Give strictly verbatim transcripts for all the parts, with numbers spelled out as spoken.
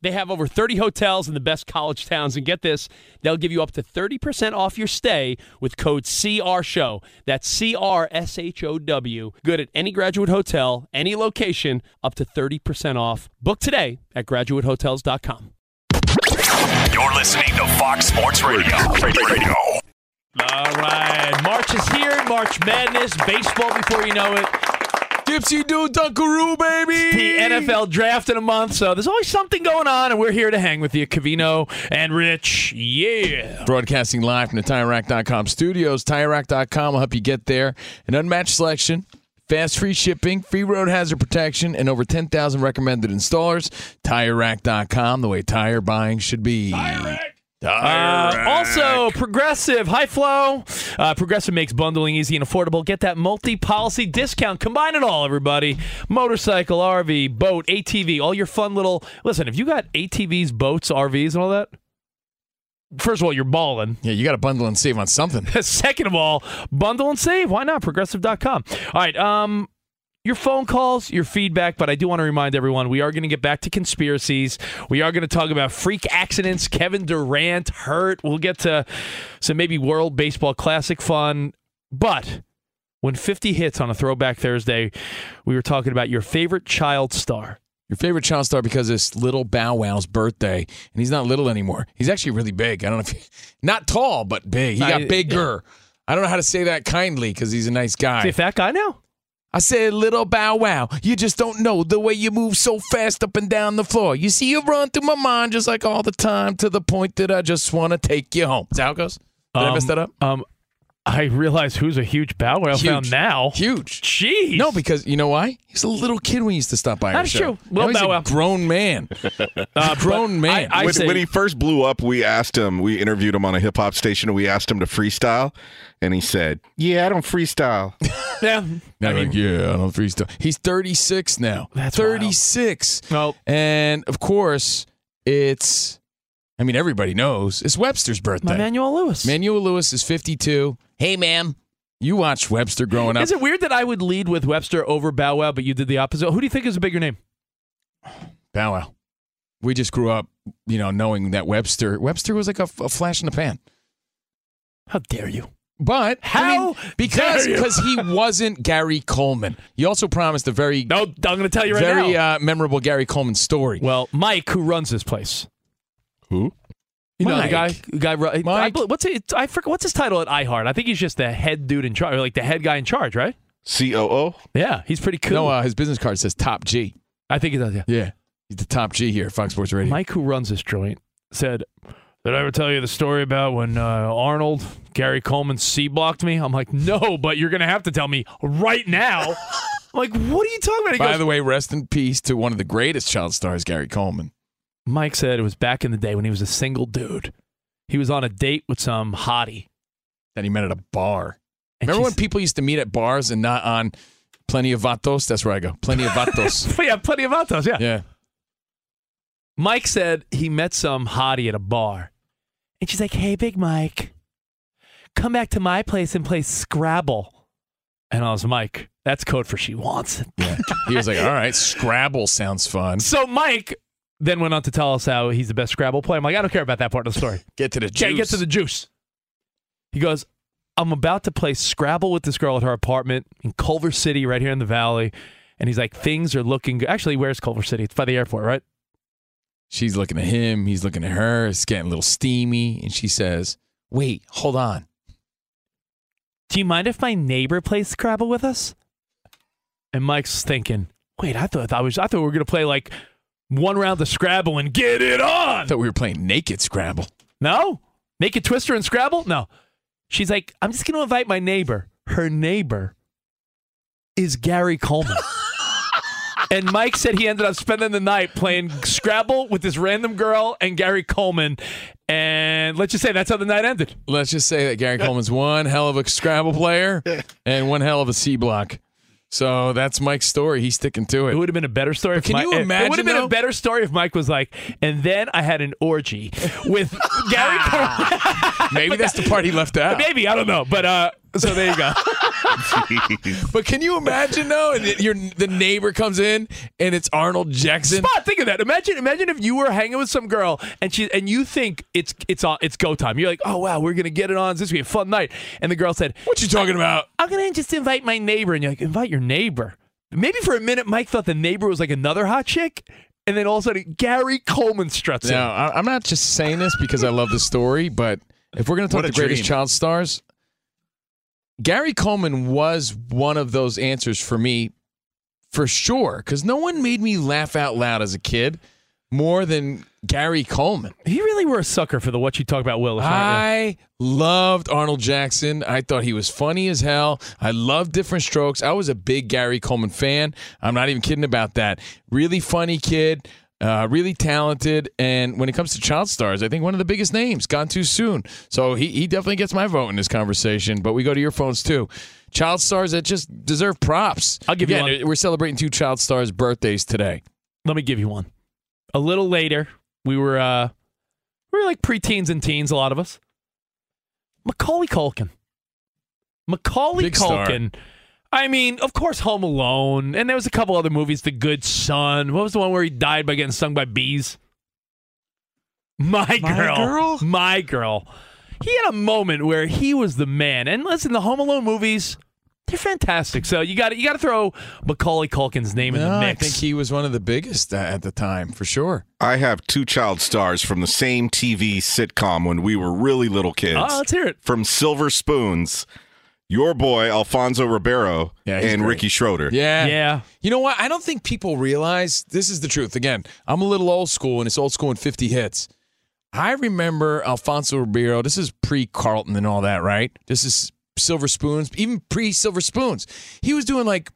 They have over thirty hotels in the best college towns. And get this, they'll give you up to thirty percent off your stay with code C R S H O W. That's C R S H O W. Good at any Graduate Hotel, any location, up to thirty percent off. Book today at graduate hotels dot com. You're listening to Fox Sports Radio. Radio. Radio. All right. March is here. March Madness. Baseball before you know it. Gypsy Doo Dunkaroo, baby! It's the N F L draft in a month, so there's always something going on, and we're here to hang with you, Covino and Rich. Yeah! Broadcasting live from the Tire Rack dot com studios. Tire Rack dot com will help you get there. An unmatched selection, fast free shipping, free road hazard protection, and over ten thousand recommended installers. Tire Rack dot com, the way tire buying should be. Tire Rack! Uh, also, Progressive, high flow. Uh, Progressive makes bundling easy and affordable. Get that multi-policy discount. Combine it all, everybody. Motorcycle, R V, boat, A T V, all your fun little... Listen, have you got A T Vs, boats, R Vs, and all that? First of all, you're balling. Yeah, you got to bundle and save on something. Second of all, bundle and save. Why not? Progressive dot com. All right, um... your phone calls, your feedback, but I do want to remind everyone we are going to get back to conspiracies. We are going to talk about freak accidents, Kevin Durant hurt. We'll get to some maybe World Baseball Classic fun. But when fifty hits on a Throwback Thursday, we were talking about your favorite child star. Your favorite child star because it's little Bow Wow's birthday, and he's not little anymore. He's actually really big. I don't know if he, not tall, but big. He got bigger. Yeah. I don't know how to say that kindly because he's a nice guy. Is he a fat guy now? I said, little Bow Wow, you just don't know the way you move so fast up and down the floor. You see, you run through my mind just like all the time to the point that I just want to take you home. Is that how it goes? Did um, I mess that up? Um, I realize who's a huge Bow Wow huge. fan now. Huge. Jeez. No, because you know why? He's a little kid when he used to stop by our That's show. That's true. Little now Bow Wow. He's a grown man. uh, grown man. I, I when, say- when he first blew up, we asked him, we interviewed him on a hip-hop station, and we asked him to freestyle. And he said, yeah, I don't freestyle. Yeah. Now I mean, like, yeah, I don't freestyle. He's thirty-six now. That's thirty-six. Well, and, of course, it's, I mean, everybody knows, it's Webster's birthday. Emmanuel Lewis. Emmanuel Lewis is fifty-two. Hey, ma'am. You watched Webster growing up. Is it weird that I would lead with Webster over Bow Wow, but you did the opposite? Who do you think is a bigger name? Bow Wow. We just grew up, you know, knowing that Webster, Webster was like a, a flash in the pan. How dare you? But how? I mean, because because he wasn't Gary Coleman. You also promised a very no. I'm going to tell you right very, now. Very uh, memorable Gary Coleman story. Well, Mike, who runs this place, who you Mike. know the guy, the guy. Mike. I, what's it? I forget what's his title at iHeart. I think he's just the head dude in charge, or like the head guy in charge, right? C O O. Yeah, he's pretty cool. No, uh, his business card says Top G. I think he does. Yeah, yeah, he's the Top G here at Fox Sports Radio. Mike, who runs this joint, said, did I ever tell you the story about when uh, Arnold, Gary Coleman C-blocked me? I'm like, no, but you're going to have to tell me right now. I'm like, what are you talking about? He By goes, the way, rest in peace to one of the greatest child stars, Gary Coleman. Mike said it was back in the day when he was a single dude. He was on a date with some hottie that he met at a bar. And remember when people used to meet at bars and not on Plenty of Vatos? That's where I go. Plenty of Vatos. Yeah, Plenty of Vatos, yeah. Yeah. Mike said he met some hottie at a bar. And she's like, hey, Big Mike, come back to my place and play Scrabble. And I was Mike, that's code for she wants it. Yeah. He was like, all right, Scrabble sounds fun. So Mike Then went on to tell us how he's the best Scrabble player. I'm like, I don't care about that part of the story. Get to the juice. Can't get to the juice. He goes, I'm about to play Scrabble with this girl at her apartment in Culver City, right here in the Valley. And he's like, things are looking good. Actually, where's Culver City? It's by the airport, right? She's looking at him. He's looking at her. It's getting a little steamy. And she says, wait, hold on. Do you mind if my neighbor plays Scrabble with us? And Mike's thinking, wait, I thought I was I thought we were going to play like one round of Scrabble and get it on. I thought we were playing naked Scrabble. No? Naked Twister and Scrabble? No. She's like, I'm just going to invite my neighbor. Her neighbor is Gary Coleman. And Mike said he ended up spending the night playing Scrabble with this random girl and Gary Coleman. And let's just say that's how the night ended. Let's just say that Gary Coleman's one hell of a Scrabble player and one hell of a C block. So that's Mike's story. He's sticking to it. It would have been a better story. But if can Mike, you imagine? It would have been though? a better story if Mike was like, and then I had an orgy with Gary Coleman. Maybe that's the part he left out. Maybe. I don't know. But uh, so there you go. But can you imagine, though? And your, the neighbor comes in and it's Arnold Jackson. Spot, think of that. Imagine imagine if you were hanging with some girl and she and you think it's it's on, it's go time. You're like, oh, wow, we're going to get it on. This will be a fun night. And the girl said, what you talking about? I'm going to just invite my neighbor. And you're like, invite your neighbor. Maybe for a minute, Mike thought the neighbor was like another hot chick. And then all of a sudden, Gary Coleman struts in. No, I'm not just saying this because I love the story, but if we're going to talk the greatest child stars, Gary Coleman was one of those answers for me, for sure, because no one made me laugh out loud as a kid more than Gary Coleman. He really were a sucker for the what you talk about, Will. I loved Arnold Jackson. I thought he was funny as hell. I loved Different Strokes. I was a big Gary Coleman fan. I'm not even kidding about that. Really funny kid. Uh, really talented, and when it comes to child stars, I think one of the biggest names, gone too soon. So he, he definitely gets my vote in this conversation, but we go to your phones too. Child stars that just deserve props. I'll give Again, you one. We're celebrating two child stars' birthdays today. Let me give you one. A little later, we were uh, we were like preteens and teens, a lot of us. Macaulay Culkin. Macaulay Big Culkin. Star. I mean, of course, Home Alone, and there was a couple other movies. The Good Son. What was the one where he died by getting stung by bees? My, My girl. girl. My Girl. He had a moment where he was the man. And listen, the Home Alone movies, they're fantastic. So you got you got to throw Macaulay Culkin's name no, in the mix. I think he was one of the biggest at the time, for sure. I have two child stars from the same T V sitcom when we were really little kids. Oh, let's hear it. From Silver Spoons. Your boy, Alfonso Ribeiro, yeah, and great. Ricky Schroeder. Yeah. yeah. You know what? I don't think people realize this is the truth. Again, I'm a little old school, and it's old school in fifty hits. I remember Alfonso Ribeiro. This is pre-Carlton and all that, right? This is Silver Spoons, even pre-Silver Spoons. He was doing like,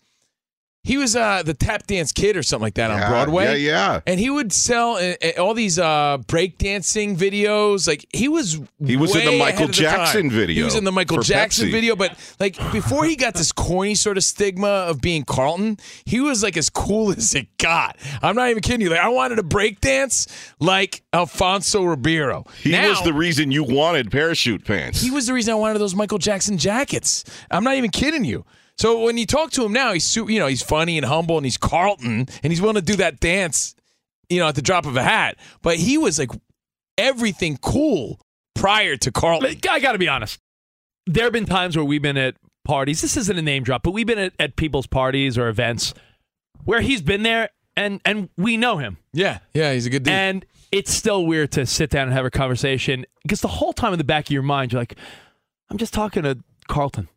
he was uh, the Tap Dance Kid or something like that yeah, on Broadway. Yeah, yeah. And he would sell uh, all these uh, breakdancing videos. Like, he was He was in the Michael Jackson the video. He was in the Michael Jackson Pepsi. video. But, like, before he got this corny sort of stigma of being Carlton, he was, like, as cool as it got. I'm not even kidding you. Like, I wanted to breakdance like Alfonso Ribeiro. He now, was the reason you wanted parachute pants. He was the reason I wanted those Michael Jackson jackets. I'm not even kidding you. So when you talk to him now, he's you know he's funny and humble and he's Carlton and he's willing to do that dance, you know, at the drop of a hat. But he was like everything cool prior to Carlton. I got to be honest. There have been times where we've been at parties. This isn't a name drop, but we've been at, at people's parties or events where he's been there and and we know him. Yeah, yeah, he's a good dude. And it's still weird to sit down and have a conversation because the whole time in the back of your mind, you're like, I'm just talking to Carlton.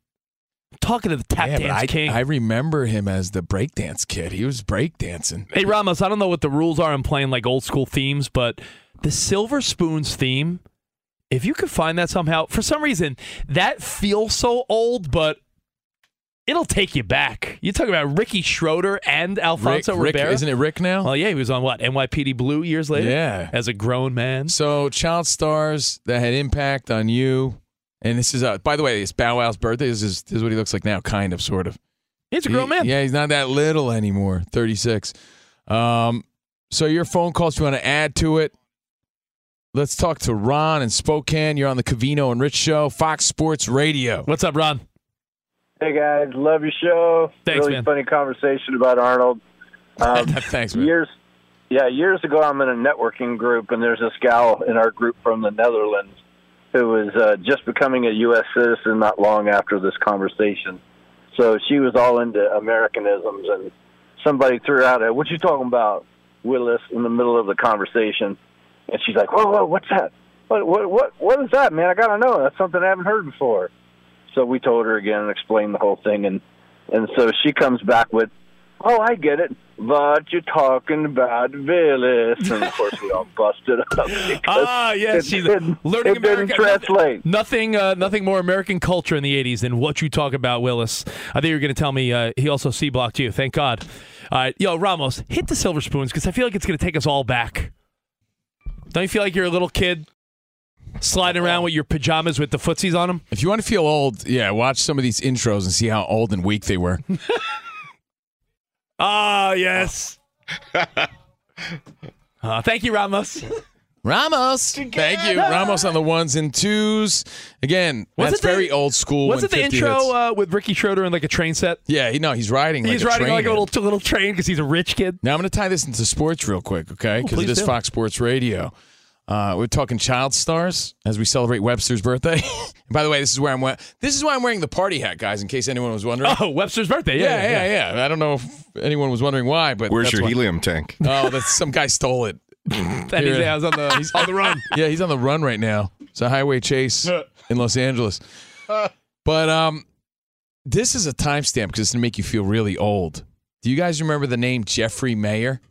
Talking to the tap yeah, dance I, king. I remember him as the breakdance kid. He was breakdancing. Hey, Ramos, I don't know what the rules are in playing like old school themes, but the Silver Spoons theme, if you could find that somehow, for some reason, that feels so old, but it'll take you back. You're talking about Ricky Schroeder and Alfonso Rick, Ribeiro. Rick, isn't it Rick now? Well, yeah, he was on what? N Y P D Blue years later? Yeah. As a grown man. So child stars that had impact on you. And this is, uh, by the way, it's Bow Wow's birthday. This is, this is what he looks like now, kind of, sort of. He's a grown he, man. Yeah, he's not that little anymore, thirty-six. Um, so your phone calls, if you want to add to it. Let's talk to Ron in Spokane. You're on the Covino and Rich Show, Fox Sports Radio. What's up, Ron? Hey, guys. Love your show. Thanks, really man. Really funny conversation about Arnold. Um, Thanks, man. Years, Yeah, years ago I'm in a networking group, and there's this gal in our group from the Netherlands who was uh, just becoming a U S citizen not long after this conversation. So she was all into Americanisms, and somebody threw out a, what you talking about, Willis, in the middle of the conversation. And she's like, whoa, whoa, what's that? What, what, what, what is that, man? I got to know. That's something I haven't heard before. So we told her again and explained the whole thing. And, and so she comes back with, oh, I get it. But you're talking about Willis. And, of course, we all busted up. Ah, yes. It, it, learning it didn't translate. Nothing, uh, nothing more American culture in the eighties than what you talk about, Willis. I think you were going to tell me uh, he also C-blocked you. Thank God. All right. Yo, Ramos, hit the Silver Spoons because I feel like it's going to take us all back. Don't you feel like you're a little kid sliding around with your pajamas with the footsies on them? If you want to feel old, yeah, watch some of these intros and see how old and weak they were. Ah, oh, yes. uh, thank you, Ramos. Ramos. Together. Thank you, Ramos, on the ones and twos. Again, was that's the, very old school. Was it the intro uh, with Ricky Schroeder in like a train set? Yeah, you know, he's riding. He's like riding a train like a little, little train because he's a rich kid. Now I'm going to tie this into sports real quick, okay? Because oh, it is do. Fox Sports Radio. Uh, we're talking child stars as we celebrate Webster's birthday. And by the way, this is where I'm. We- this is why I'm wearing the party hat, guys. In case anyone was wondering. Oh, Webster's birthday. Yeah, yeah, yeah. yeah, yeah. I don't know if anyone was wondering why, but where's that's your why. helium tank? Oh, that's some guy stole it. that is, I was on the. He's on the run. Yeah, he's on the run right now. It's a highway chase in Los Angeles. But um, this is a timestamp because it's gonna make you feel really old. Do you guys remember the name Jeffrey Mayer?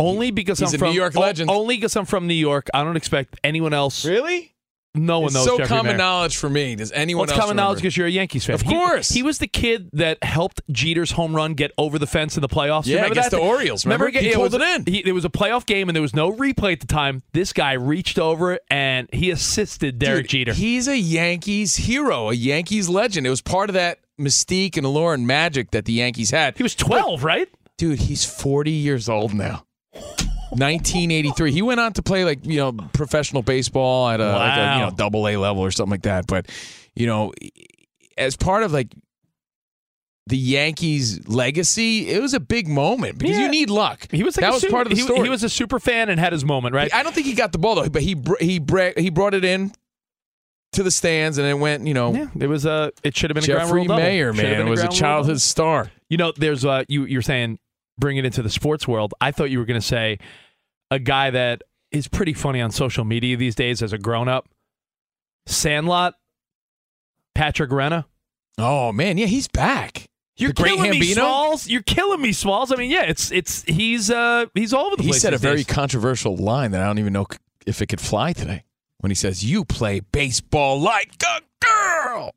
Only because He's I'm a from New York legend. Only because I'm from New York. I don't expect anyone else. Really? No one it's knows. So Jeffrey common Mayer. knowledge for me. Does anyone? Well, it's else common remember? knowledge because you're a Yankees fan. Of course. He, he was the kid that helped Jeter's home run get over the fence in the playoffs. Yeah, against the Orioles. Remember, remember he, he pulled it, was, it in. He, it was a playoff game, and there was no replay at the time. This guy reached over and he assisted Derek Dude, Jeter. He's a Yankees hero, a Yankees legend. It was part of that mystique and allure and magic that the Yankees had. He was twelve, but, right? Dude, he's forty years old now. nineteen eighty-three. He went on to play like you know professional baseball at a, wow. like a you know double A level or something like that. But you know, as part of like the Yankees' legacy, it was a big moment because yeah. you need luck. He was like that was super, part of the he, story. He was a super fan and had his moment, right? I don't think he got the ball though, but he he he brought it in to the stands and it went. You know, yeah, it was a it should have been Jeffrey a ground rule Mayer, double. man, a was a childhood double. star. You know, there's uh, you you're saying. Bring it into the sports world. I thought you were going to say a guy that is pretty funny on social media these days as a grown-up. Sandlot, Patrick Reina. Oh man, yeah, he's back. You're the killing me, Smalls. You're killing me, Smalls. I mean, yeah, it's it's he's uh he's all over the he place. He said a very days. controversial line that I don't even know if it could fly today when he says, "You play baseball like a girl."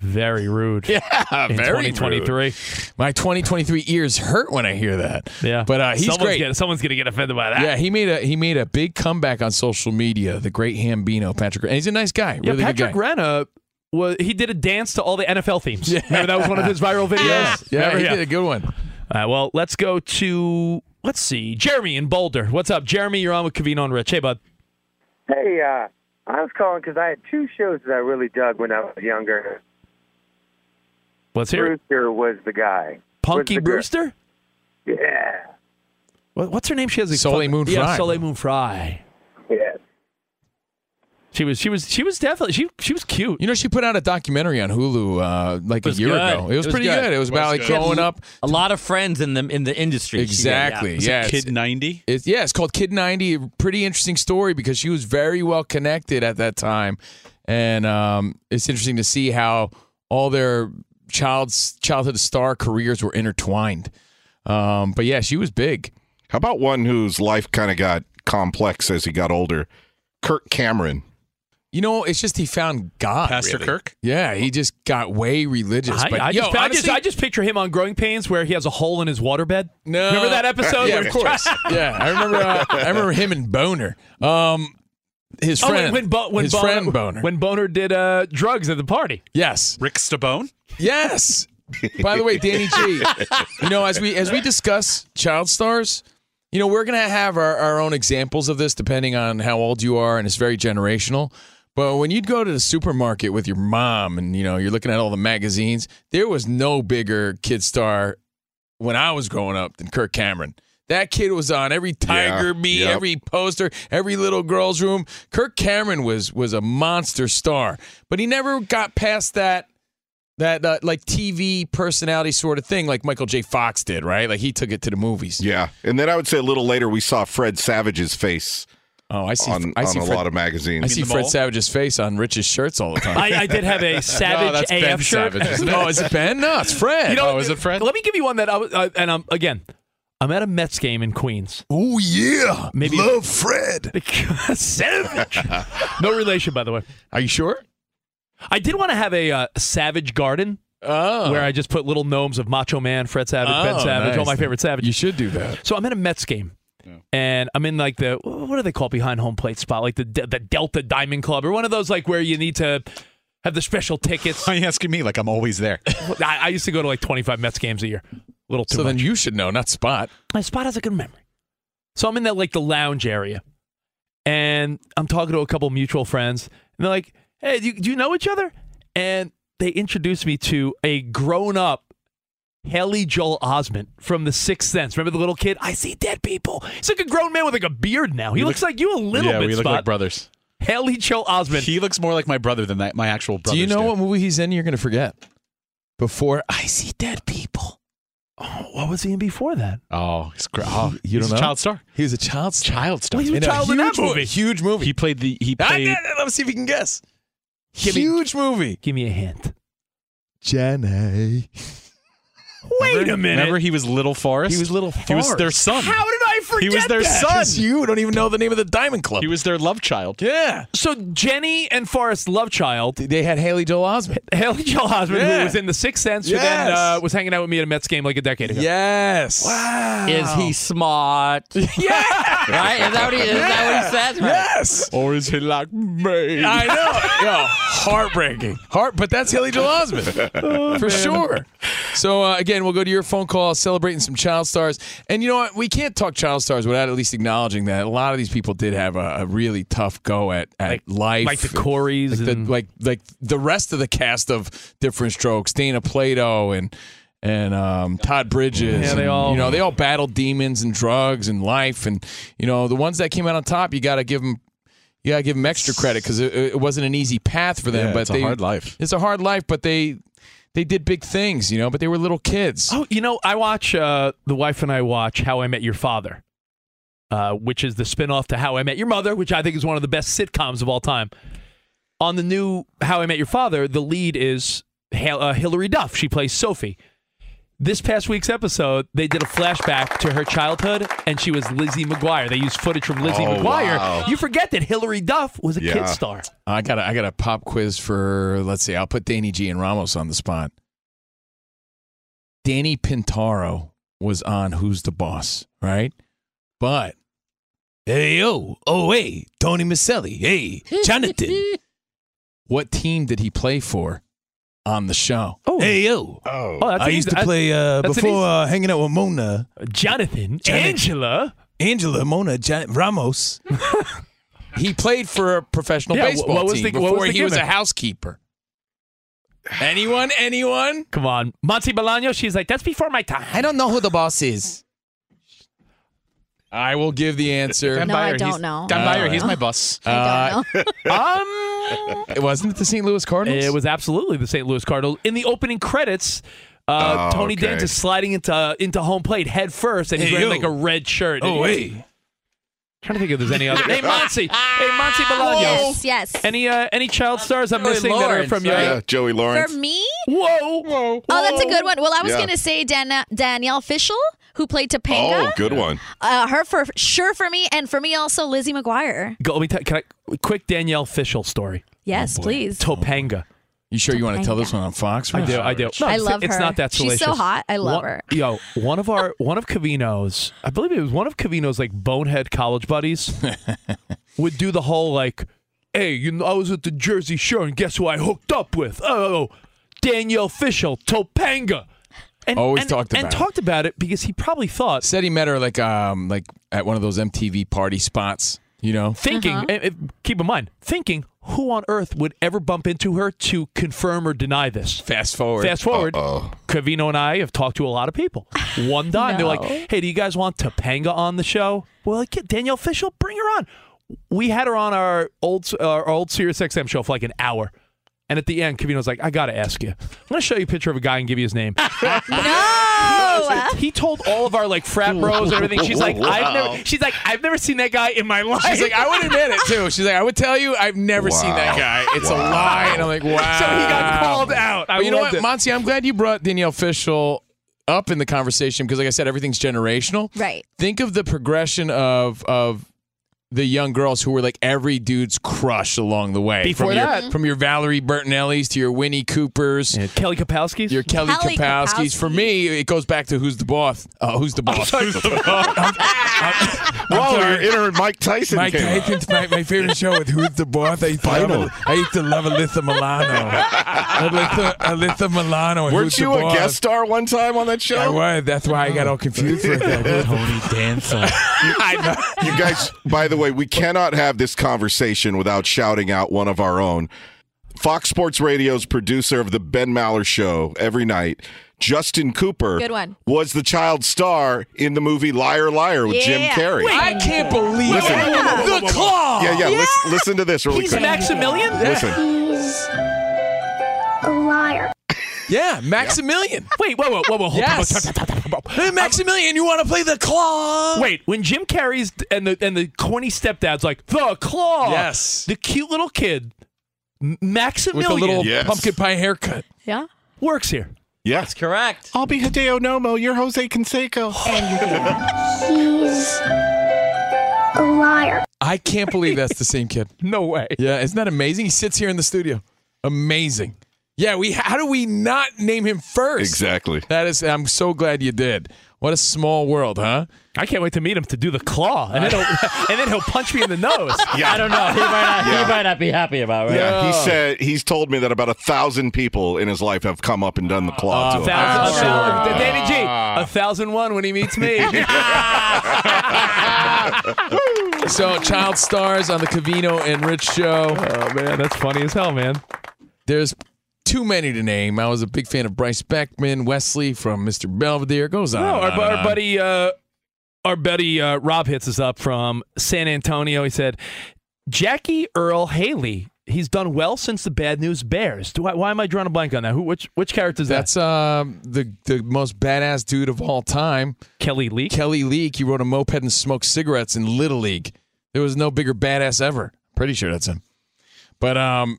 Very rude. Yeah, in very twenty twenty-three. Rude. My twenty twenty-three ears hurt when I hear that. Yeah, but uh, he's someone's great. Gonna, someone's gonna get offended by that. Yeah, he made a he made a big comeback on social media. The great Hambino, Patrick, and he's a nice guy. Yeah, really Patrick good guy. Reina was he did a dance to all the N F L themes. Yeah. Remember that was one of his viral videos. yeah, yeah, Remember, he yeah. did a good one. Uh, well, let's go to let's see, Jeremy in Boulder. What's up, Jeremy? You're on with Covino and Rich. Hey, bud. Hey, uh, I was calling because I had two shows that I really dug when I was younger. Let's hear it. Brewster was the guy. Punky the Brewster? Girl? Yeah. What, what's her name? She has a Soleil Moon Frye. Yeah, Soleil Moon Frye. Yes. She was. She was. She was definitely. She. She was cute. You know, she put out a documentary on Hulu uh, like a year good. ago. It was, it was pretty good. good. It was, it was about like good. growing up. A lot of friends in the in the industry. Exactly. Yeah. yeah. It Kid ninety. It's, yeah. It's called Kid ninety. Pretty interesting story because she was very well connected at that time, and um, it's interesting to see how all their Child's childhood star careers were intertwined. Um, but yeah, she was big. How about one whose life kind of got complex as he got older? Kirk Cameron. You know, it's just he found God. Pastor really. Kirk? Yeah, he just got way religious. I, but, I, yo, just, honestly, I, just, I just picture him on Growing Pains where he has a hole in his waterbed. No. Remember that episode? yeah, of course. yeah, I remember uh, I remember him and Boner. Um, his friend, oh, when, Bo- when his Boner, friend Boner. When Boner did uh, drugs at the party. Yes. Rick Stabone? Yes. By the way, Danny G, you know, as we as we discuss child stars, you know, we're going to have our, our own examples of this depending on how old you are, and it's very generational. But when you'd go to the supermarket with your mom and, you know, you're looking at all the magazines, there was no bigger kid star when I was growing up than Kirk Cameron. That kid was on every Tiger yeah, Me, yep. every poster, every little girl's room. Kirk Cameron was was a monster star, but he never got past that that uh, like T V personality sort of thing, like Michael J. Fox did, right? Like he took it to the movies. Yeah, and then I would say a little later we saw Fred Savage's face. Oh, I see. On, I see on a Fred, lot of magazines. I see Fred Savage's face on Rich's shirts all the time. I, I did have a Savage no, A F shirt. Savage, oh, is it Ben? No, it's Fred. You know, oh, is it Fred? Let me give you one that I was. Uh, and I'm again. I'm at a Mets game in Queens. Oh yeah, maybe love Fred Savage. No relation, by the way. Are you sure? I did want to have a uh, Savage Garden. Oh. Where I just put little gnomes of Macho Man, Fred Savage, oh, Ben Savage, nice. All my favorite Savage. You should do that. So I'm at a Mets game. Yeah. And I'm in like the, what do they call behind home plate spot? Like the the Delta Diamond Club or one of those like where you need to have the special tickets. Why are you asking me? Like I'm always there. I, I used to go to like twenty-five Mets games a year. A little too So much. Then you should know, not Spot. My Spot has a good memory. So I'm in that like the lounge area. And I'm talking to a couple mutual friends. And they're like, hey, do you, do you know each other? And they introduced me to a grown-up Haley Joel Osment from The Sixth Sense. Remember the little kid? I see dead people. He's like a grown man with like a beard now. He we looks look, like you a little yeah, bit, we Spot. Look like brothers. Haley Joel Osment. He looks more like my brother than that, my actual brother. Do you know do. what movie he's in you're going to forget? Before I See Dead People. Oh, what was he in before that? Oh, he's cr- oh, he, you don't know? A child star. He was a child star. Child star. Well, he was in a child a in that movie. Huge movie. He played the... He played, I, I, let's see if you can guess. Give huge me, movie. Give me a hint. Jenny. Wait a minute. Remember he was Little Forrest? He was Little Forrest. He was their son. How did I forget that? He was their that? son. You don't even know the name of the Diamond Club. He was their love child. Yeah. So Jenny and Forrest love child. They had Haley Joel Osment. Haley Joel Osment, yeah. who was in The Sixth Sense, yes. who then uh, was hanging out with me at a Mets game like a decade ago. Yes. Wow. Is he smart? Yeah. Right? Is that what he, is yeah. that what he says? Right? Yes. Or is he like me? I know. Yo, heartbreaking. Heart, but that's Haley Joel Osment. Oh, for man. sure. So, uh, again, we'll go to your phone call, celebrating some child stars. And you know what? We can't talk child stars without at least acknowledging that a lot of these people did have a, a really tough go at, at like, life. Like the Coreys. Like, and- the, like, like the rest of the cast of Different Strokes, Dana Plato and and um, Todd Bridges. Yeah, they all. And, you know, they all battled demons and drugs and life. And, you know, the ones that came out on top, you got to give them. You got to give them extra credit because it, it wasn't an easy path for them. Yeah, but it's they, a hard life. It's a hard life, but they... They did big things, you know, but they were little kids. Oh, you know, I watch, uh, the wife and I watch How I Met Your Father, uh, which is the spinoff to How I Met Your Mother, which I think is one of the best sitcoms of all time. On the new How I Met Your Father, the lead is Hale- uh, Hillary Duff. She plays Sophie. This past week's episode, they did a flashback to her childhood, and she was Lizzie McGuire. They used footage from Lizzie oh, McGuire. Wow. You forget that Hillary Duff was a yeah. kid star. I got a, I got a pop quiz for, let's see, I'll put Danny G and Ramos on the spot. Danny Pintaro was on Who's the Boss, right? But, hey, oh, oh, hey, Tony Maselli, hey, Jonathan. What team did he play for? On the show. Oh. Hey, yo. Oh. oh I used easy, to play uh, before uh, hanging out with Mona. Jonathan. Janet, Angela. Angela, Mona, Janet, Ramos. He played for a professional yeah, baseball what was team the, before what was the he gimmick? was a housekeeper. Anyone? Anyone? Come on. Monty Bolaño, she's like, that's before my time. I don't know who the boss is. I will give the answer. Don no, Byer, I don't know. Don Byer, he's my boss. I don't know. um... It wasn't it the Saint Louis Cardinals? It was absolutely the Saint Louis Cardinals. In the opening credits, uh, oh, Tony okay. Danza is sliding into into home plate head first, and he's hey, wearing yo. like a red shirt. Oh, wait. Hey. I'm trying to think if there's any other. Hey, Monty. Hey, Monty Bolaños. Yes, yes. Any, uh, any child stars I'm missing Lawrence. that are from your... Yeah, Joey Lawrence. For me? Whoa, whoa, whoa. Oh, that's a good one. Well, I was yeah. going to say Dan- Danielle Fishel, who played Topanga. Oh, good one. Uh, her for sure for me, and for me also, Lizzie McGuire. Go, let me t- can I, quick Danielle Fishel story. Yes, oh, please. Topanga. You sure Topanga. you want to tell this one on Fox? I do, I do. No, I love it's, her. It's not that salacious. She's so hot. I love one, her. Yo, one of our, one of Covino's, I believe it was one of Covino's like bonehead college buddies would do the whole like, hey, you know, I was at the Jersey Shore and guess who I hooked up with? Oh, Danielle Fishel, Topanga. And, Always and, talked about and it. talked about it because he probably thought said he met her like um like at one of those M T V party spots, you know. Thinking, uh-huh. and, and keep in mind, thinking who on earth would ever bump into her to confirm or deny this? Fast forward. Fast forward. Uh-oh. Covino and I have talked to a lot of people. One time, no. They're like, hey, do you guys want Topanga on the show? Well, like, yeah, Danielle Fishel, bring her on. We had her on our old our old Sirius X M show for like an hour. And at the end, Covino's like, I got to ask you. I'm going to show you a picture of a guy and give you his name. No! He told all of our, like, frat bros and everything. She's like, wow. I've never, she's like, I've never seen that guy in my life. She's like, I would admit it, too. She's like, I would tell you I've never wow. seen that guy. It's wow. a lie. And I'm like, wow. So he got called out. I but you know what, it. Monty, I'm glad you brought Danielle Fishel up in the conversation because, like I said, everything's generational. Right. Think of the progression of of... the young girls who were like every dude's crush along the way. Before from that. Your, from your Valerie Bertinellis to your Winnie Coopers. Yeah. Kelly Kapowskis. Your Kelly, Kelly Kapowskis. Kapowski. For me, it goes back to Who's the Boss. Uh, who's the Boss? Who's the Boss? Whoa, your inner Mike Tyson Mike Tyson's my, my favorite show with Who's the Boss. I used to, love, I used to love Alyssa Milano. Alyssa, Alyssa Milano. And Weren't Who's you the a boss. guest star one time on that show? I was. That's why I got all confused with that. Tony Danza. I know. You guys, by the way, we cannot have this conversation without shouting out one of our own. Fox Sports Radio's producer of the Ben Maller Show every night, Justin Cooper, Good one. was the child star in the movie Liar Liar with yeah. Jim Carrey. Wait, I can't believe listen, it. Yeah. Whoa, whoa, whoa, whoa, whoa. The Claw. Yeah, yeah. yeah. Listen, listen to this really He's quick. He's Maximilian? Yeah. Listen. He's a liar. Yeah, Maximilian. Yep. Wait, whoa, whoa, whoa, whoa. Hold yes. on. Hey, Maximilian, you want to play the Claw? Wait, when Jim Carrey's and the and the corny stepdad's like, the Claw. Yes. The cute little kid, Maximilian. With a little yes. pumpkin pie haircut. Yeah. Works here. Yeah. That's correct. I'll be Hideo Nomo. You're Jose Canseco. And you're He's a liar. I can't believe that's the same kid. No way. Yeah, isn't that amazing? He sits here in the studio. Amazing. Yeah, we. How do we not name him first? Exactly. That is. I'm so glad you did. What a small world, huh? I can't wait to meet him to do the Claw, and then he'll, and then he'll punch me in the nose. Yeah. I don't know. He might not. Yeah. He might not be happy about it. Right? Yeah. No. He said he's told me that about a thousand people in his life have come up and done the Claw. Uh, to a thousand. Him. Uh, uh, Danny G. A thousand one when he meets me. So, child stars on the Covino and Rich show. Oh man, that's funny as hell, man. There's. Too many to name. I was a big fan of Bryce Beckman, Wesley from Mister Belvedere. Goes on. No, our, on, our on. buddy, uh, our buddy uh, Rob hits us up from San Antonio. He said, "Jackie Earl Haley. He's done well since the Bad News Bears. Do I, why am I drawing a blank on that? Who? Which? Which character is that? That's uh, the the most badass dude of all time, Kelly Leak. Kelly Leak. He rode a moped and smoked cigarettes in Little League. There was no bigger badass ever. Pretty sure that's him. But um."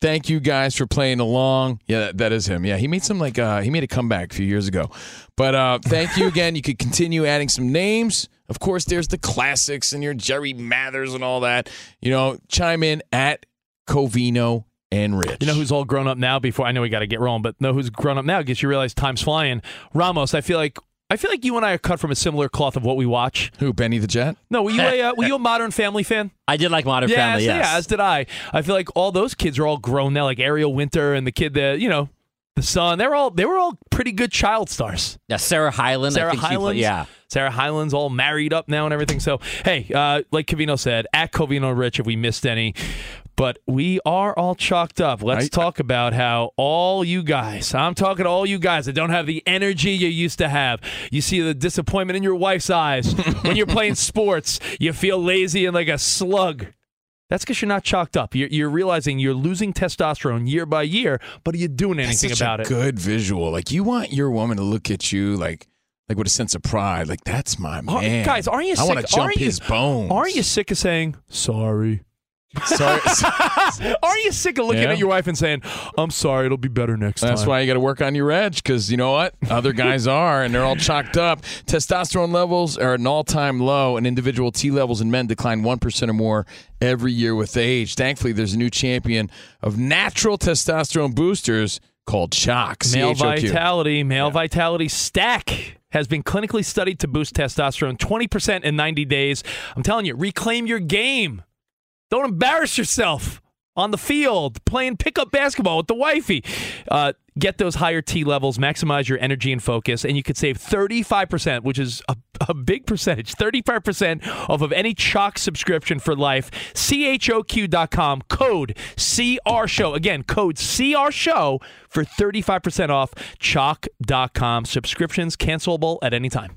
Thank you guys for playing along. Yeah, that is him. Yeah, he made some like uh, he made a comeback a few years ago. But uh, thank you again. You could continue adding some names. Of course, there's the classics and your Jerry Mathers and all that. You know, chime in at Covino and Rich. You know who's all grown up now? Before I know we got to get rolling, but know who's grown up now? Because you realize time's flying. Ramos, I feel like. I feel like you and I are cut from a similar cloth of what we watch. Who, Benny the Jet? No, were you a uh, were you a Modern Family fan? I did like Modern yeah, Family, so yes. Yeah, as did I. I feel like all those kids are all grown now, like Ariel Winter and the kid that, you know, the son. They're all they were all pretty good child stars. Yeah, Sarah Hyland. Sarah I think Hyland. Played, yeah, Sarah Hyland's all married up now and everything. So hey, uh, like Covino said, at Covino Rich, if we missed any. But we are all chalked up. Let's I, talk about how all you guys, I'm talking to all you guys that don't have the energy you used to have. You see the disappointment in your wife's eyes. When you're playing sports, you feel lazy and like a slug. That's because you're not chalked up. You're, you're realizing you're losing testosterone year by year, but are you doing anything that's such about a it? Good visual. Like you want your woman to look at you like, like with a sense of pride. Like, that's my man. Are, guys, aren't you I sick? I want to jump his you, bones. Aren't you sick of saying, sorry? Sorry. Are you sick of looking yeah. at your wife and saying, I'm sorry, it'll be better next That's time? That's why you got to work on your edge, because you know what? Other guys are, and they're all chalked up. Testosterone levels are at an all-time low, and individual T levels in men decline one percent or more every year with age. Thankfully, there's a new champion of natural testosterone boosters called Shock. Male C H O Q. Vitality, male yeah. vitality stack. Has been clinically studied to boost testosterone twenty percent in ninety days. I'm telling you, reclaim your game. Don't embarrass yourself on the field playing pickup basketball with the wifey. Uh, Get those higher T levels, maximize your energy and focus, and you could save thirty-five percent, which is a, a big percentage, thirty-five percent off of any Chalk subscription for life. C H O Q dot com, code C R show. Again, code C R show for thirty-five percent off Chalk dot com. Subscriptions cancelable at any time.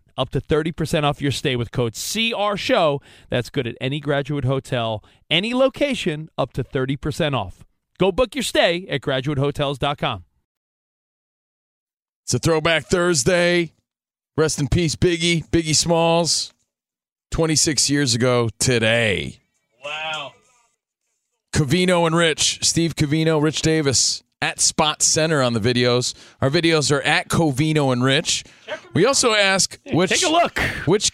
up to thirty percent off your stay with code C R show. That's good at any Graduate Hotel, any location, up to thirty percent off. Go book your stay at graduate hotels dot com. It's a Throwback Thursday. Rest in peace, Biggie, Biggie Smalls. twenty-six years ago today. Wow. Covino and Rich, Steve Covino, Rich Davis. At Spot Center on the videos. Our videos are at Covino and Rich. We also ask which, Take a look. which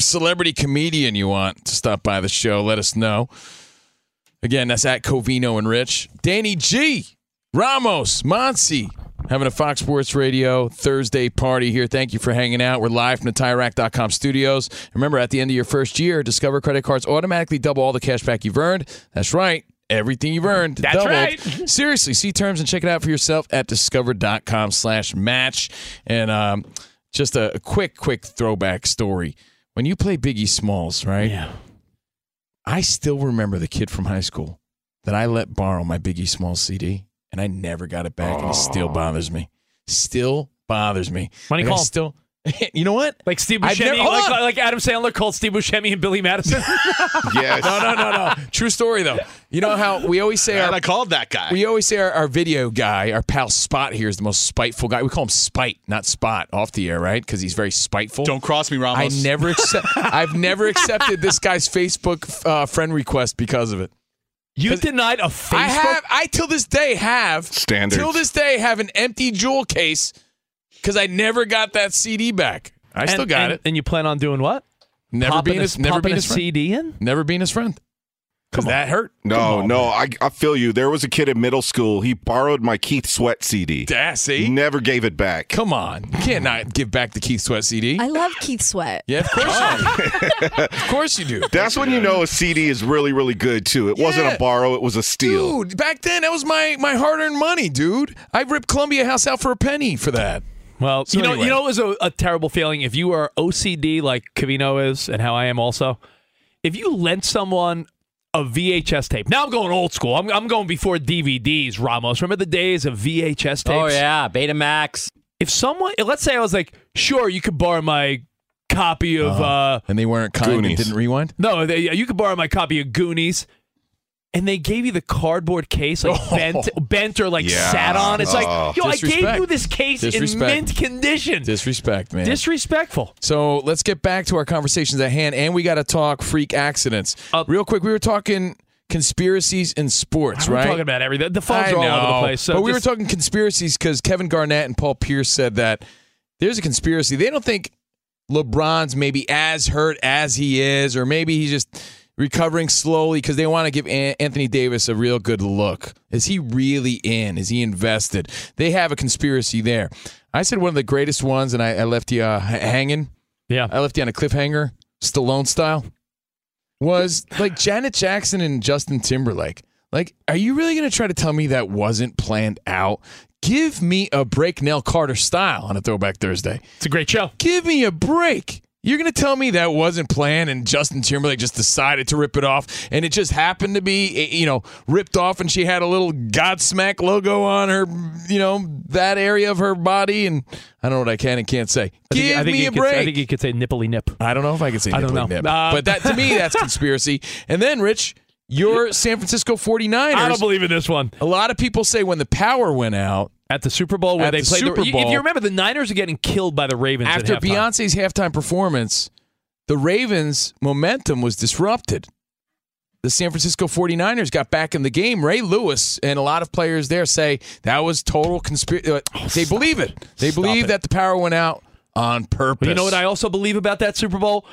celebrity comedian you want to stop by the show. Let us know. Again, that's at Covino and Rich. Danny G, Ramos, Monsi, having a Fox Sports Radio Thursday party here. Thank you for hanging out. We're live from the tire rack dot com studios. Remember, at the end of your first year, Discover credit cards automatically double all the cash back you've earned. That's right. Everything you've earned. That's doubled. Right. Seriously, see terms and check it out for yourself at discover dot com slash match. And um, just a, a quick, quick throwback story. When you play Biggie Smalls, right? Yeah. I still remember the kid from high school that I let borrow my Biggie Smalls C D, and I never got it back, oh. and it still bothers me. Still bothers me. Money like call. Still, you know what? Like Steve Buscemi, never, like, like Adam Sandler called Steve Buscemi and Billy Madison. Yes. No, no, no, no. True story, though. You know how we always say... our, I called that guy. We always say our, our video guy, our pal Spot here, is the most spiteful guy. We call him Spite, not Spot, off the air, right? Because he's very spiteful. Don't cross me, Ramos. I never accept, I've never accepted this guy's Facebook uh, friend request because of it. You denied a Facebook? I have. I till this day have. Standards. Till this day have an empty jewel case because I never got that C D back. I and, still got and, it. And you plan on doing what? Never popping being his, a, never being his C D in? Never being his friend. Because that hurt. No, on, no. I, I feel you. There was a kid in middle school. He borrowed my Keith Sweat C D. Yeah, see? Never gave it back. Come on. You can't not give back the Keith Sweat C D. I love Keith Sweat. Yeah, of course you do. Of course you do. That's when you know a C D is really, really good, too. It yeah. wasn't a borrow. It was a steal. Dude, back then, that was my, my hard-earned money, dude. I ripped Columbia House out for a penny for that. Well, so you know, anyway. you know it was a, a terrible feeling if you are O C D like Covino is and how I am also. If you lent someone... a V H S tape. Now I'm going old school. I'm, I'm going before D V Ds, Ramos. Remember the days of V H S tapes? Oh, yeah. Betamax. If someone, let's say I was like, sure, you could borrow my copy of... Uh-huh. Uh, and they weren't kind Goonies. And didn't rewind? No, they, you could borrow my copy of Goonies. And they gave you the cardboard case, like oh. bent, bent or like yeah. sat on. It's oh. like, yo, disrespect. I gave you this case Disrespect. in mint condition. Disrespect, man. Disrespectful. So let's get back to our conversations at hand, and we got to talk freak accidents. Uh, Real quick, we were talking conspiracies in sports, right? We were talking about everything. The phones I are all know, over the place. So but just... we were talking conspiracies because Kevin Garnett and Paul Pierce said that there's a conspiracy. They don't think LeBron's maybe as hurt as he is, or maybe he's just... recovering slowly because they want to give Anthony Davis a real good look. Is he really in? Is he invested? They have a conspiracy there. I said one of the greatest ones, and I, I left you uh, hanging. Yeah. I left you on a cliffhanger, Stallone style, was like Janet Jackson and Justin Timberlake. Like, are you really going to try to tell me that wasn't planned out? Give me a break, Nell Carter style on a Throwback Thursday. It's a great show. Give me a break. You're going to tell me that wasn't planned and Justin Timberlake just decided to rip it off and it just happened to be, you know, ripped off and she had a little Godsmack logo on her, you know, that area of her body and I don't know what I can and can't say. I Give think, I think me a could, break. I think you could say nipply nip. I don't know if I could say I nipply don't know. nip. Uh, but that to me, that's conspiracy. And then, Rich, your San Francisco 49ers. I don't believe in this one. A lot of people say when the power went out, at the Super Bowl, where at they the played Super the, Bowl. If you remember, the Niners are getting killed by the Ravens after at halftime. Beyonce's halftime performance, the Ravens' momentum was disrupted. The San Francisco 49ers got back in the game. Ray Lewis and a lot of players there say that was total conspiracy. Oh, they believe it. it. They stop believe it. that the power went out on purpose. But you know what I also believe about that Super Bowl?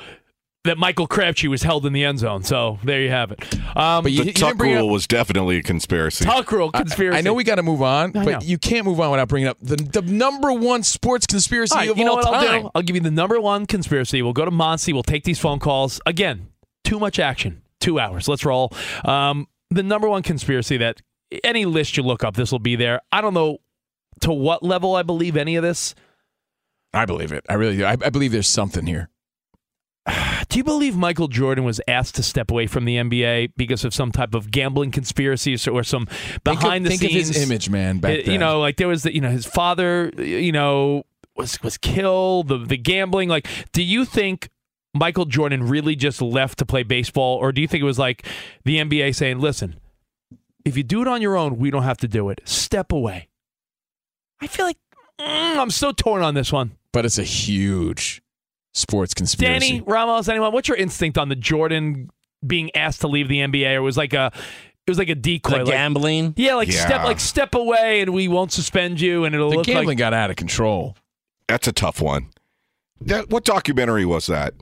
That Michael Crabtree was held in the end zone. So there you have it. Um, but you, the Tuck rule up, was definitely a conspiracy. Tuck rule, conspiracy. I, I know we got to move on, I but know. you can't move on without bringing up the, the number one sports conspiracy all right, of you know all what time. I'll, do? I'll give you the number one conspiracy. We'll go to Monsi. We'll take these phone calls. Again, too much action. Two hours. Let's roll. Um, the number one conspiracy that any list you look up, this will be there. I don't know to what level I believe any of this. I believe it. I really do. I, I believe there's something here. Do you believe Michael Jordan was asked to step away from the N B A because of some type of gambling conspiracies or some behind the scenes? Think of his image, man, back then. You know, like there was, the, you know, his father, you know, was was killed, the, the gambling. Like, do you think Michael Jordan really just left to play baseball? Or do you think it was like the N B A saying, listen, if you do it on your own, we don't have to do it. Step away. I feel like mm, I'm so torn on this one. But it's a huge... sports conspiracy. Danny, Ramos, anyone, what's your instinct on the Jordan being asked to leave the N B A? Or was like a it was like a decoy. The like, gambling? Yeah, like yeah. step like step away and we won't suspend you and it'll the look like... The gambling got out of control. That's a tough one. That What documentary was that?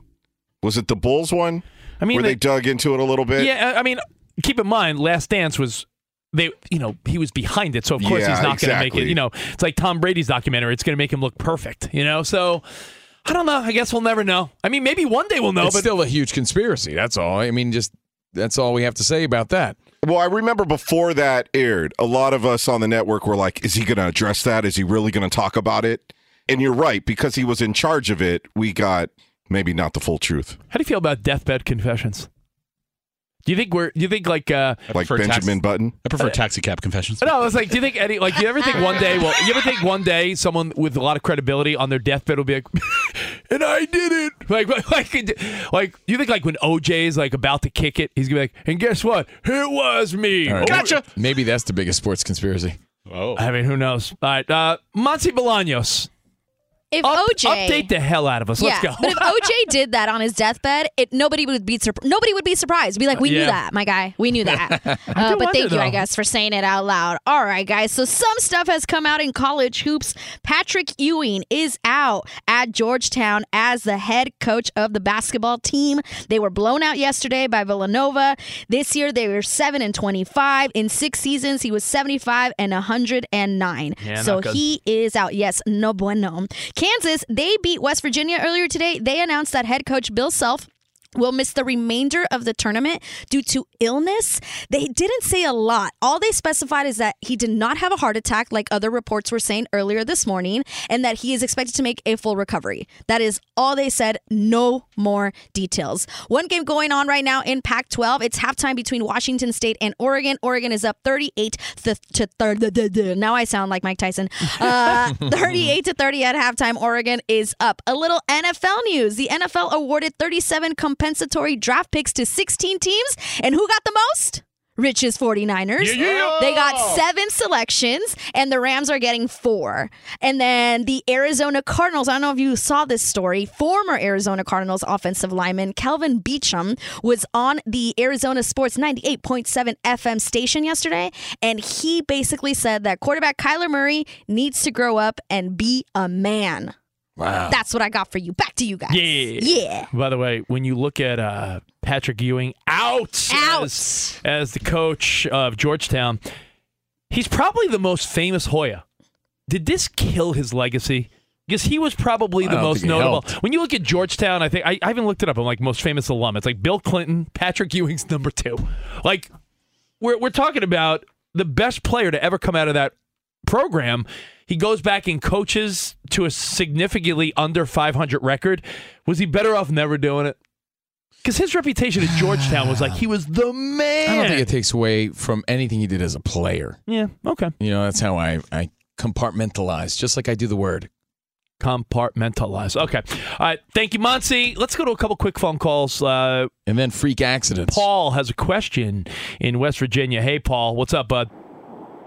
Was it the Bulls one? I mean, Where they, they dug into it a little bit? Yeah, I mean, keep in mind, Last Dance was... They, you know, he was behind it, so of course yeah, he's not exactly. going to make it. You know, it's like Tom Brady's documentary. It's going to make him look perfect, you know? So... I don't know. I guess we'll never know. I mean, maybe one day we'll know. It's but still a huge conspiracy. That's all. I mean, just that's all we have to say about that. Well, I remember before that aired, a lot of us on the network were like, is he going to address that? Is he really going to talk about it? And you're right, because he was in charge of it, we got maybe not the full truth. How do you feel about deathbed confessions? Do you think we're? Do you think like uh, like Benjamin taxi, Button? I prefer taxi cab confessions. No, I was like, do you think any? Like, do you ever think one day? Well, you ever think one day someone with a lot of credibility on their deathbed will be like, and I did it. Like, like, like, you think like when O J is like about to kick it, he's gonna be like, and guess what? It was me. Right. Gotcha. Maybe that's the biggest sports conspiracy. Oh, I mean, who knows? All right, uh, Monty Bolaños. If Up, O J update the hell out of us. Let's yeah, go. But if O J did that on his deathbed, it nobody would be surp- nobody would be surprised. Be like, we yeah. knew that, my guy. We knew that. uh, but wonder, thank though. you, I guess, for saying it out loud. All right, guys. So some stuff has come out in college hoops. Patrick Ewing is out at Georgetown as the head coach of the basketball team. They were blown out yesterday by Villanova. This year they were seven and twenty-five. In six seasons, he was seventy-five and a hundred and nine. Yeah, so he is out. Yes, no bueno. Kansas, they beat West Virginia earlier today. They announced that head coach Bill Self will miss the remainder of the tournament due to illness. They didn't say a lot. All they specified is that he did not have a heart attack like other reports were saying earlier this morning, and that he is expected to make a full recovery. That is all they said. No more details. One game going on right now in Pac twelve. It's halftime between Washington State and Oregon. Oregon is up thirty-eight to thirty. Now I sound like Mike Tyson. Uh, thirty-eight to thirty at halftime. Oregon is up. A little N F L news. The N F L awarded thirty-seven competitive compensatory draft picks to sixteen teams. And who got the most? Rich's 49ers. Yeah. They got seven selections, and the Rams are getting four. And then the Arizona Cardinals, I don't know if you saw this story, former Arizona Cardinals offensive lineman Kelvin Beachum was on the Arizona Sports ninety-eight point seven F M station yesterday, and he basically said that quarterback Kyler Murray needs to grow up and be a man. Wow. That's what I got for you. Back to you guys. Yeah. Yeah. By the way, when you look at uh, Patrick Ewing out, out. As, as the coach of Georgetown, he's probably the most famous Hoya. Did this kill his legacy? Because he was probably the most notable. When you look at Georgetown, I think I, I even looked it up. I'm like, most famous alum. It's like Bill Clinton, Patrick Ewing's number two. Like, we're we're talking about the best player to ever come out of that program. He goes back and coaches to a significantly under five hundred record. Was he better off never doing it? Because his reputation at Georgetown was like, he was the man. I don't think it takes away from anything he did as a player. Yeah, okay. You know, that's how I, I compartmentalize, just like I do the word. Compartmentalize. Okay. All right. Thank you, Monty. Let's go to a couple quick phone calls. Uh, and then freak accidents. Paul has a question in West Virginia. Hey, Paul. What's up, bud?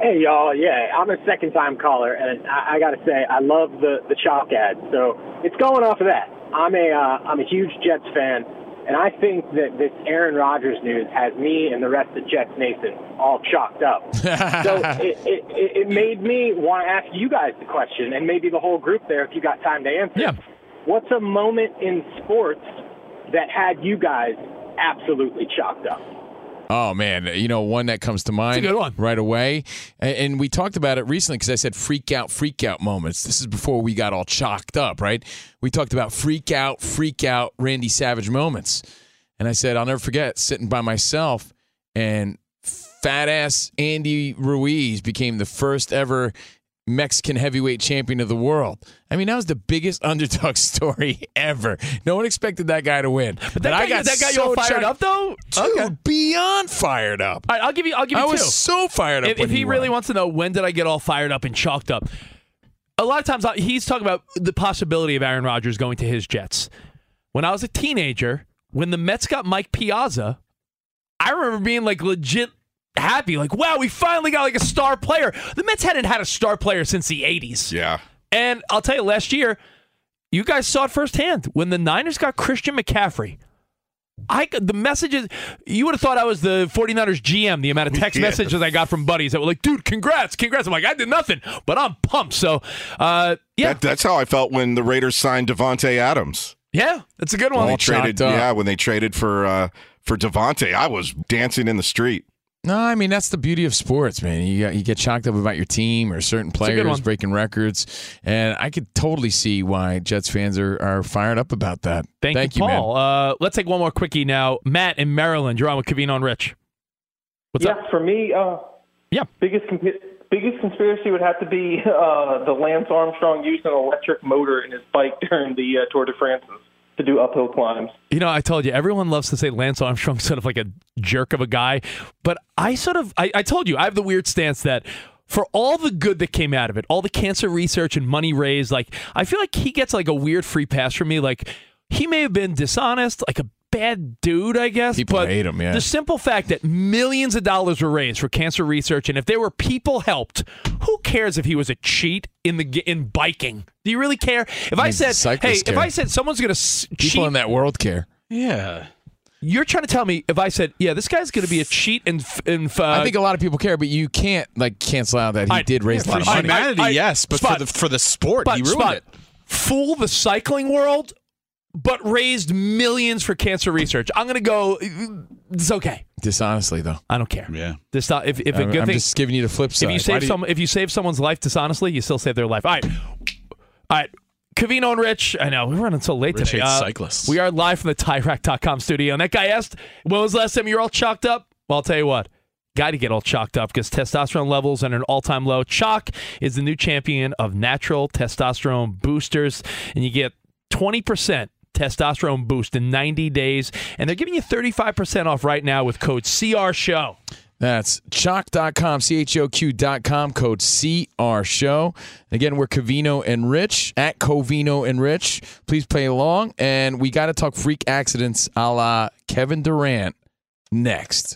Hey, y'all. Yeah, I'm a second-time caller, and I, I got to say, I love the, the chalk ad. So it's going off of that. I'm a, uh, I'm a huge Jets fan, and I think that this Aaron Rodgers news has me and the rest of Jets Nation all chalked up. So it, it, it made me want to ask you guys the question, and maybe the whole group there if you got time to answer. Yeah. What's a moment in sports that had you guys absolutely chalked up? Oh, man. You know, one that comes to mind right away. And we talked about it recently because I said freak out, freak out moments. This is before we got all chalked up, right? We talked about freak out, freak out Randy Savage moments. And I said, I'll never forget sitting by myself and fat ass Andy Ruiz became the first ever Mexican heavyweight champion of the world. I mean, that was the biggest underdog story ever. No one expected that guy to win. But that, guy, I got that guy, so you all fired up, though? Dude, okay. Beyond fired up. All right, I'll give you, I'll give you I two. I was so fired up. If, if he, he really wants to know, when did I get all fired up and chalked up? A lot of times, I, he's talking about the possibility of Aaron Rodgers going to his Jets. When I was a teenager, when the Mets got Mike Piazza, I remember being like legit happy, like, wow, we finally got like a star player. The Mets hadn't had a star player since the eighties. Yeah. And I'll tell you, last year, you guys saw it firsthand. When the Niners got Christian McCaffrey, I the messages, you would have thought I was the 49ers G M, the amount of text yeah. messages I got from buddies that were like, dude, congrats, congrats. I'm like, I did nothing, but I'm pumped. So, uh, yeah. That, that's how I felt when the Raiders signed Devontae Adams. Yeah, that's a good one. When they traded, yeah, when they traded for, uh, for Devontae, I was dancing in the street. No, I mean, that's the beauty of sports, man. You you get chalked up about your team or certain players breaking records, and I could totally see why Jets fans are, are fired up about that. Thank, Thank you, you, Paul. Man. Uh, let's take one more quickie now. Matt in Maryland, you're on with Kavino and Rich. What's yeah, up? Yeah, for me, uh, yeah, biggest comp- biggest conspiracy would have to be uh, the Lance Armstrong used an electric motor in his bike during the uh, Tour de France to do uphill climbs. You know, I told you, everyone loves to say Lance Armstrong's sort of like a jerk of a guy, but I sort of, I, I told you, I have the weird stance that for all the good that came out of it, all the cancer research and money raised, like, I feel like he gets like a weird free pass from me. Like, he may have been dishonest, like a bad dude, I guess. People hate him, yeah. The simple fact that millions of dollars were raised for cancer research, and if there were people helped, who cares if he was a cheat in the in biking? Do you really care? If I, mean, I said, hey, care. if I said someone's going to cheat. People in that world care. Yeah. You're trying to tell me if I said, yeah, this guy's going to be a cheat and... and uh, I think a lot of people care, but you can't like cancel out that he I, did raise yeah, a lot of money. For humanity, I, I, yes, but spot, for, the, for the sport, spot, he ruined spot. it. Fool the cycling world, but raised millions for cancer research. I'm going to go, it's okay. Dishonestly, though. I don't care. Yeah. This, if, if a good I'm thing, just giving you the flip side. If you save, some, you... if you save someone's life dishonestly, you still save their life. All right. All right. Covino and Rich, I know, we're running so late Rich today. Uh, cyclists. We are live from the Tire Rack dot com studio. And that guy asked, when was the last time you were all chalked up? Well, I'll tell you what. Got to get all chalked up because testosterone levels are at an all-time low. Chalk is the new champion of natural testosterone boosters. And you get twenty percent testosterone boost in ninety days. And they're giving you thirty-five percent off right now with code C R Show. That's chalk dot com, C H O Q dot com, code C R Show. Again, we're Covino and Rich, at Covino and Rich. Please play along, and we got to talk freak accidents a la Kevin Durant next.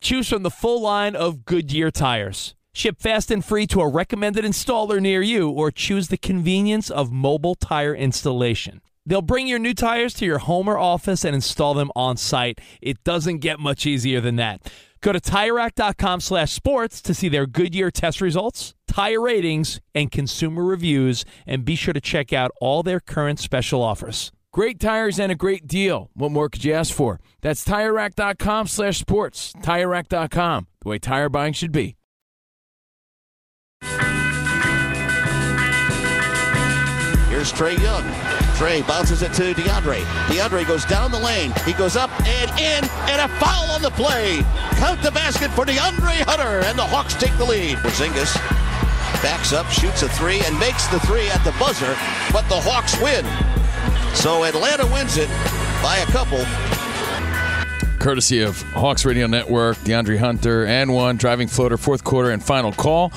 Choose from the full line of Goodyear tires. Ship fast and free to a recommended installer near you, or choose the convenience of mobile tire installation. They'll bring your new tires to your home or office and install them on site. It doesn't get much easier than that. Go to Tire Rack dot com slash sports to see their Goodyear test results, tire ratings, and consumer reviews, and be sure to check out all their current special offers. Great tires and a great deal. What more could you ask for? That's Tire Rack dot com slash sports. Tire Rack dot com, the way tire buying should be. Here's Trey Young. Trey bounces it to DeAndre. DeAndre goes down the lane. He goes up and in, and a foul on the play. Count the basket for DeAndre Hunter, and the Hawks take the lead. Porzingis backs up, shoots a three, and makes the three at the buzzer, but the Hawks win. So Atlanta wins it by a couple. Courtesy of Hawks Radio Network, DeAndre Hunter, and one driving floater, fourth quarter and final call.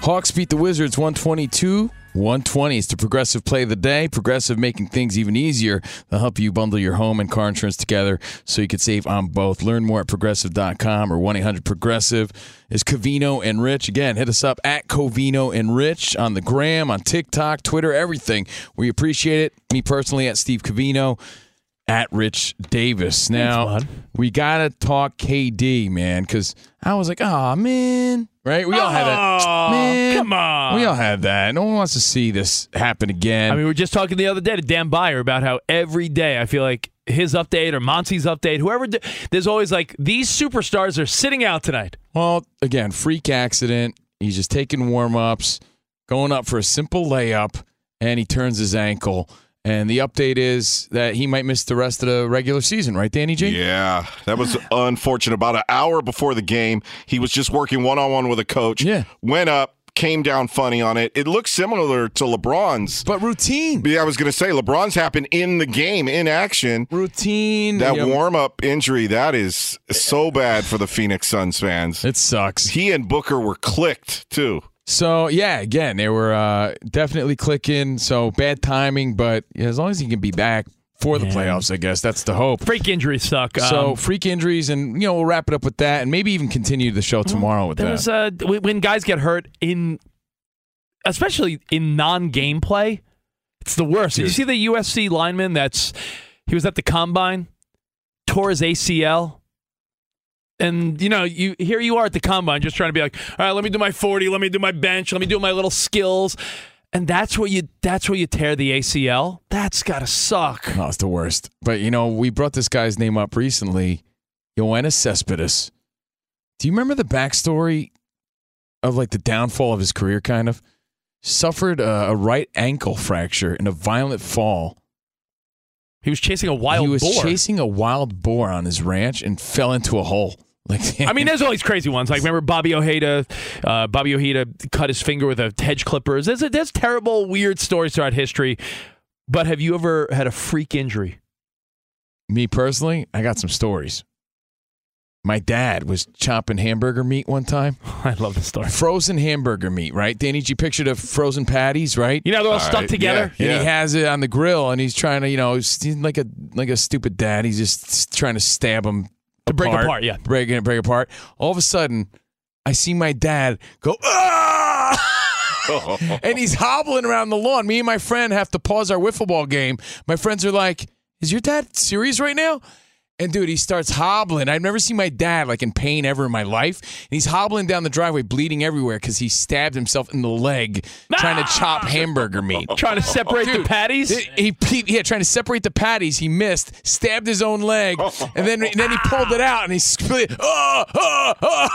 Hawks beat the Wizards one twenty-two one twenties to Progressive Play the Day. Progressive, making things even easier. They'll help you bundle your home and car insurance together so you can save on both. Learn more at Progressive dot com or one eight hundred Progressive. Is Covino and Rich. Again, hit us up at Covino and Rich on the gram, on TikTok, Twitter, everything. We appreciate it. Me personally, at Steve Covino, at Rich Davis. Now, thanks, we got to talk K D, man, because I was like, oh, man. Right? We oh, all had that. Man, come on. We all had that. No one wants to see this happen again. I mean, we were just talking the other day to Dan Byer about how every day I feel like his update or Monty's update, whoever, did, there's always like, these superstars are sitting out tonight. Well, again, freak accident. He's just taking warm-ups, going up for a simple layup, and he turns his ankle. And the update is that he might miss the rest of the regular season, right, Danny G? Yeah, that was unfortunate. About an hour before the game, he was just working one-on-one with a coach. Yeah. Went up, came down funny on it. It looks similar to LeBron's. But routine. Yeah, I was going to say, LeBron's happened in the game, in action. Routine. That yeah. warm-up injury, that is so bad for the Phoenix Suns fans. It sucks. He and Booker were clicked, too. So, yeah, again, they were uh, definitely clicking, so bad timing, but as long as he can be back for the Man. playoffs, I guess, that's the hope. Freak injuries suck. Um, so, freak injuries, and, you know, we'll wrap it up with that, and maybe even continue the show tomorrow with that. Uh, when guys get hurt, in, especially in non-game play, it's the worst. Dude. Did you see the U S C lineman that's, he was at the Combine, tore his A C L? And, you know, you here you are at the Combine just trying to be like, all right, let me do my forty, let me do my bench, let me do my little skills. And that's where you that's where you tear the A C L. That's got to suck. No, it's the worst. But, you know, we brought this guy's name up recently, Yoenis Cespedes. Do you remember the backstory of, like, the downfall of his career, kind of? Suffered a, a right ankle fracture in a violent fall. He was chasing a wild boar. He was boar. chasing a wild boar on his ranch and fell into a hole. Like, I mean, there's all these crazy ones. Like, remember Bobby Ojeda? Uh, Bobby Ojeda cut his finger with a hedge clippers. There's, a, there's terrible, weird stories throughout history. But have you ever had a freak injury? Me personally, I got some stories. My dad was chopping hamburger meat one time. I love this story. Frozen hamburger meat, right? Danny G pictured of frozen patties, right? You know, they're all, all stuck right. together. Yeah, and yeah. he has it on the grill, and he's trying to, you know, he's like a like a stupid dad. He's just trying to stab them to apart, break apart, yeah, break it, break apart. All of a sudden, I see my dad go, ah! And he's hobbling around the lawn. Me and my friend have to pause our wiffle ball game. My friends are like, "Is your dad serious right now?" And, dude, he starts hobbling. I've never seen my dad, like, in pain ever in my life. And he's hobbling down the driveway, bleeding everywhere because he stabbed himself in the leg ah! trying to chop hamburger meat. Trying to separate dude, the patties? He, he, yeah, trying to separate the patties. He missed, stabbed his own leg, and then and then he pulled it out, and he split. Oh, oh, oh.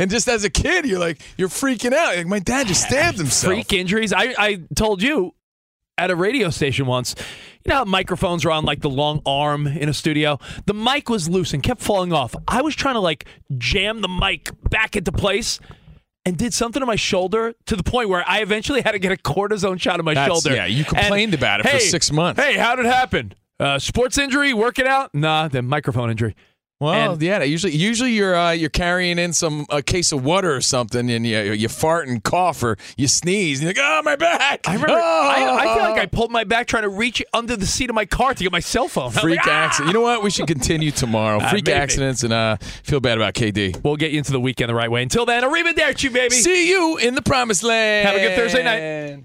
And just as a kid, you're like, you're freaking out. Like, my dad just stabbed himself. Freak injuries. I, I told you at a radio station once, you know how microphones are on like the long arm in a studio? The mic was loose and kept falling off. I was trying to like jam the mic back into place and did something to my shoulder to the point where I eventually had to get a cortisone shot on my That's, shoulder. Yeah, you complained and, about it hey, for six months. Hey, how did it happen? Uh, sports injury, working out? Nah, the microphone injury. Well, and, yeah. Usually, usually you're uh, you're carrying in some a case of water or something, and you you fart and cough or you sneeze, and you're like, oh, my back! I remember. Oh! I, I feel like I pulled my back trying to reach under the seat of my car to get my cell phone. Freak like, accident. Ah! You know what? We should continue tomorrow. Freak uh, accidents, and uh, feel bad about K D. We'll get you into the weekend the right way. Until then, arrivederci, baby. See you in the promised land. Have a good Thursday night.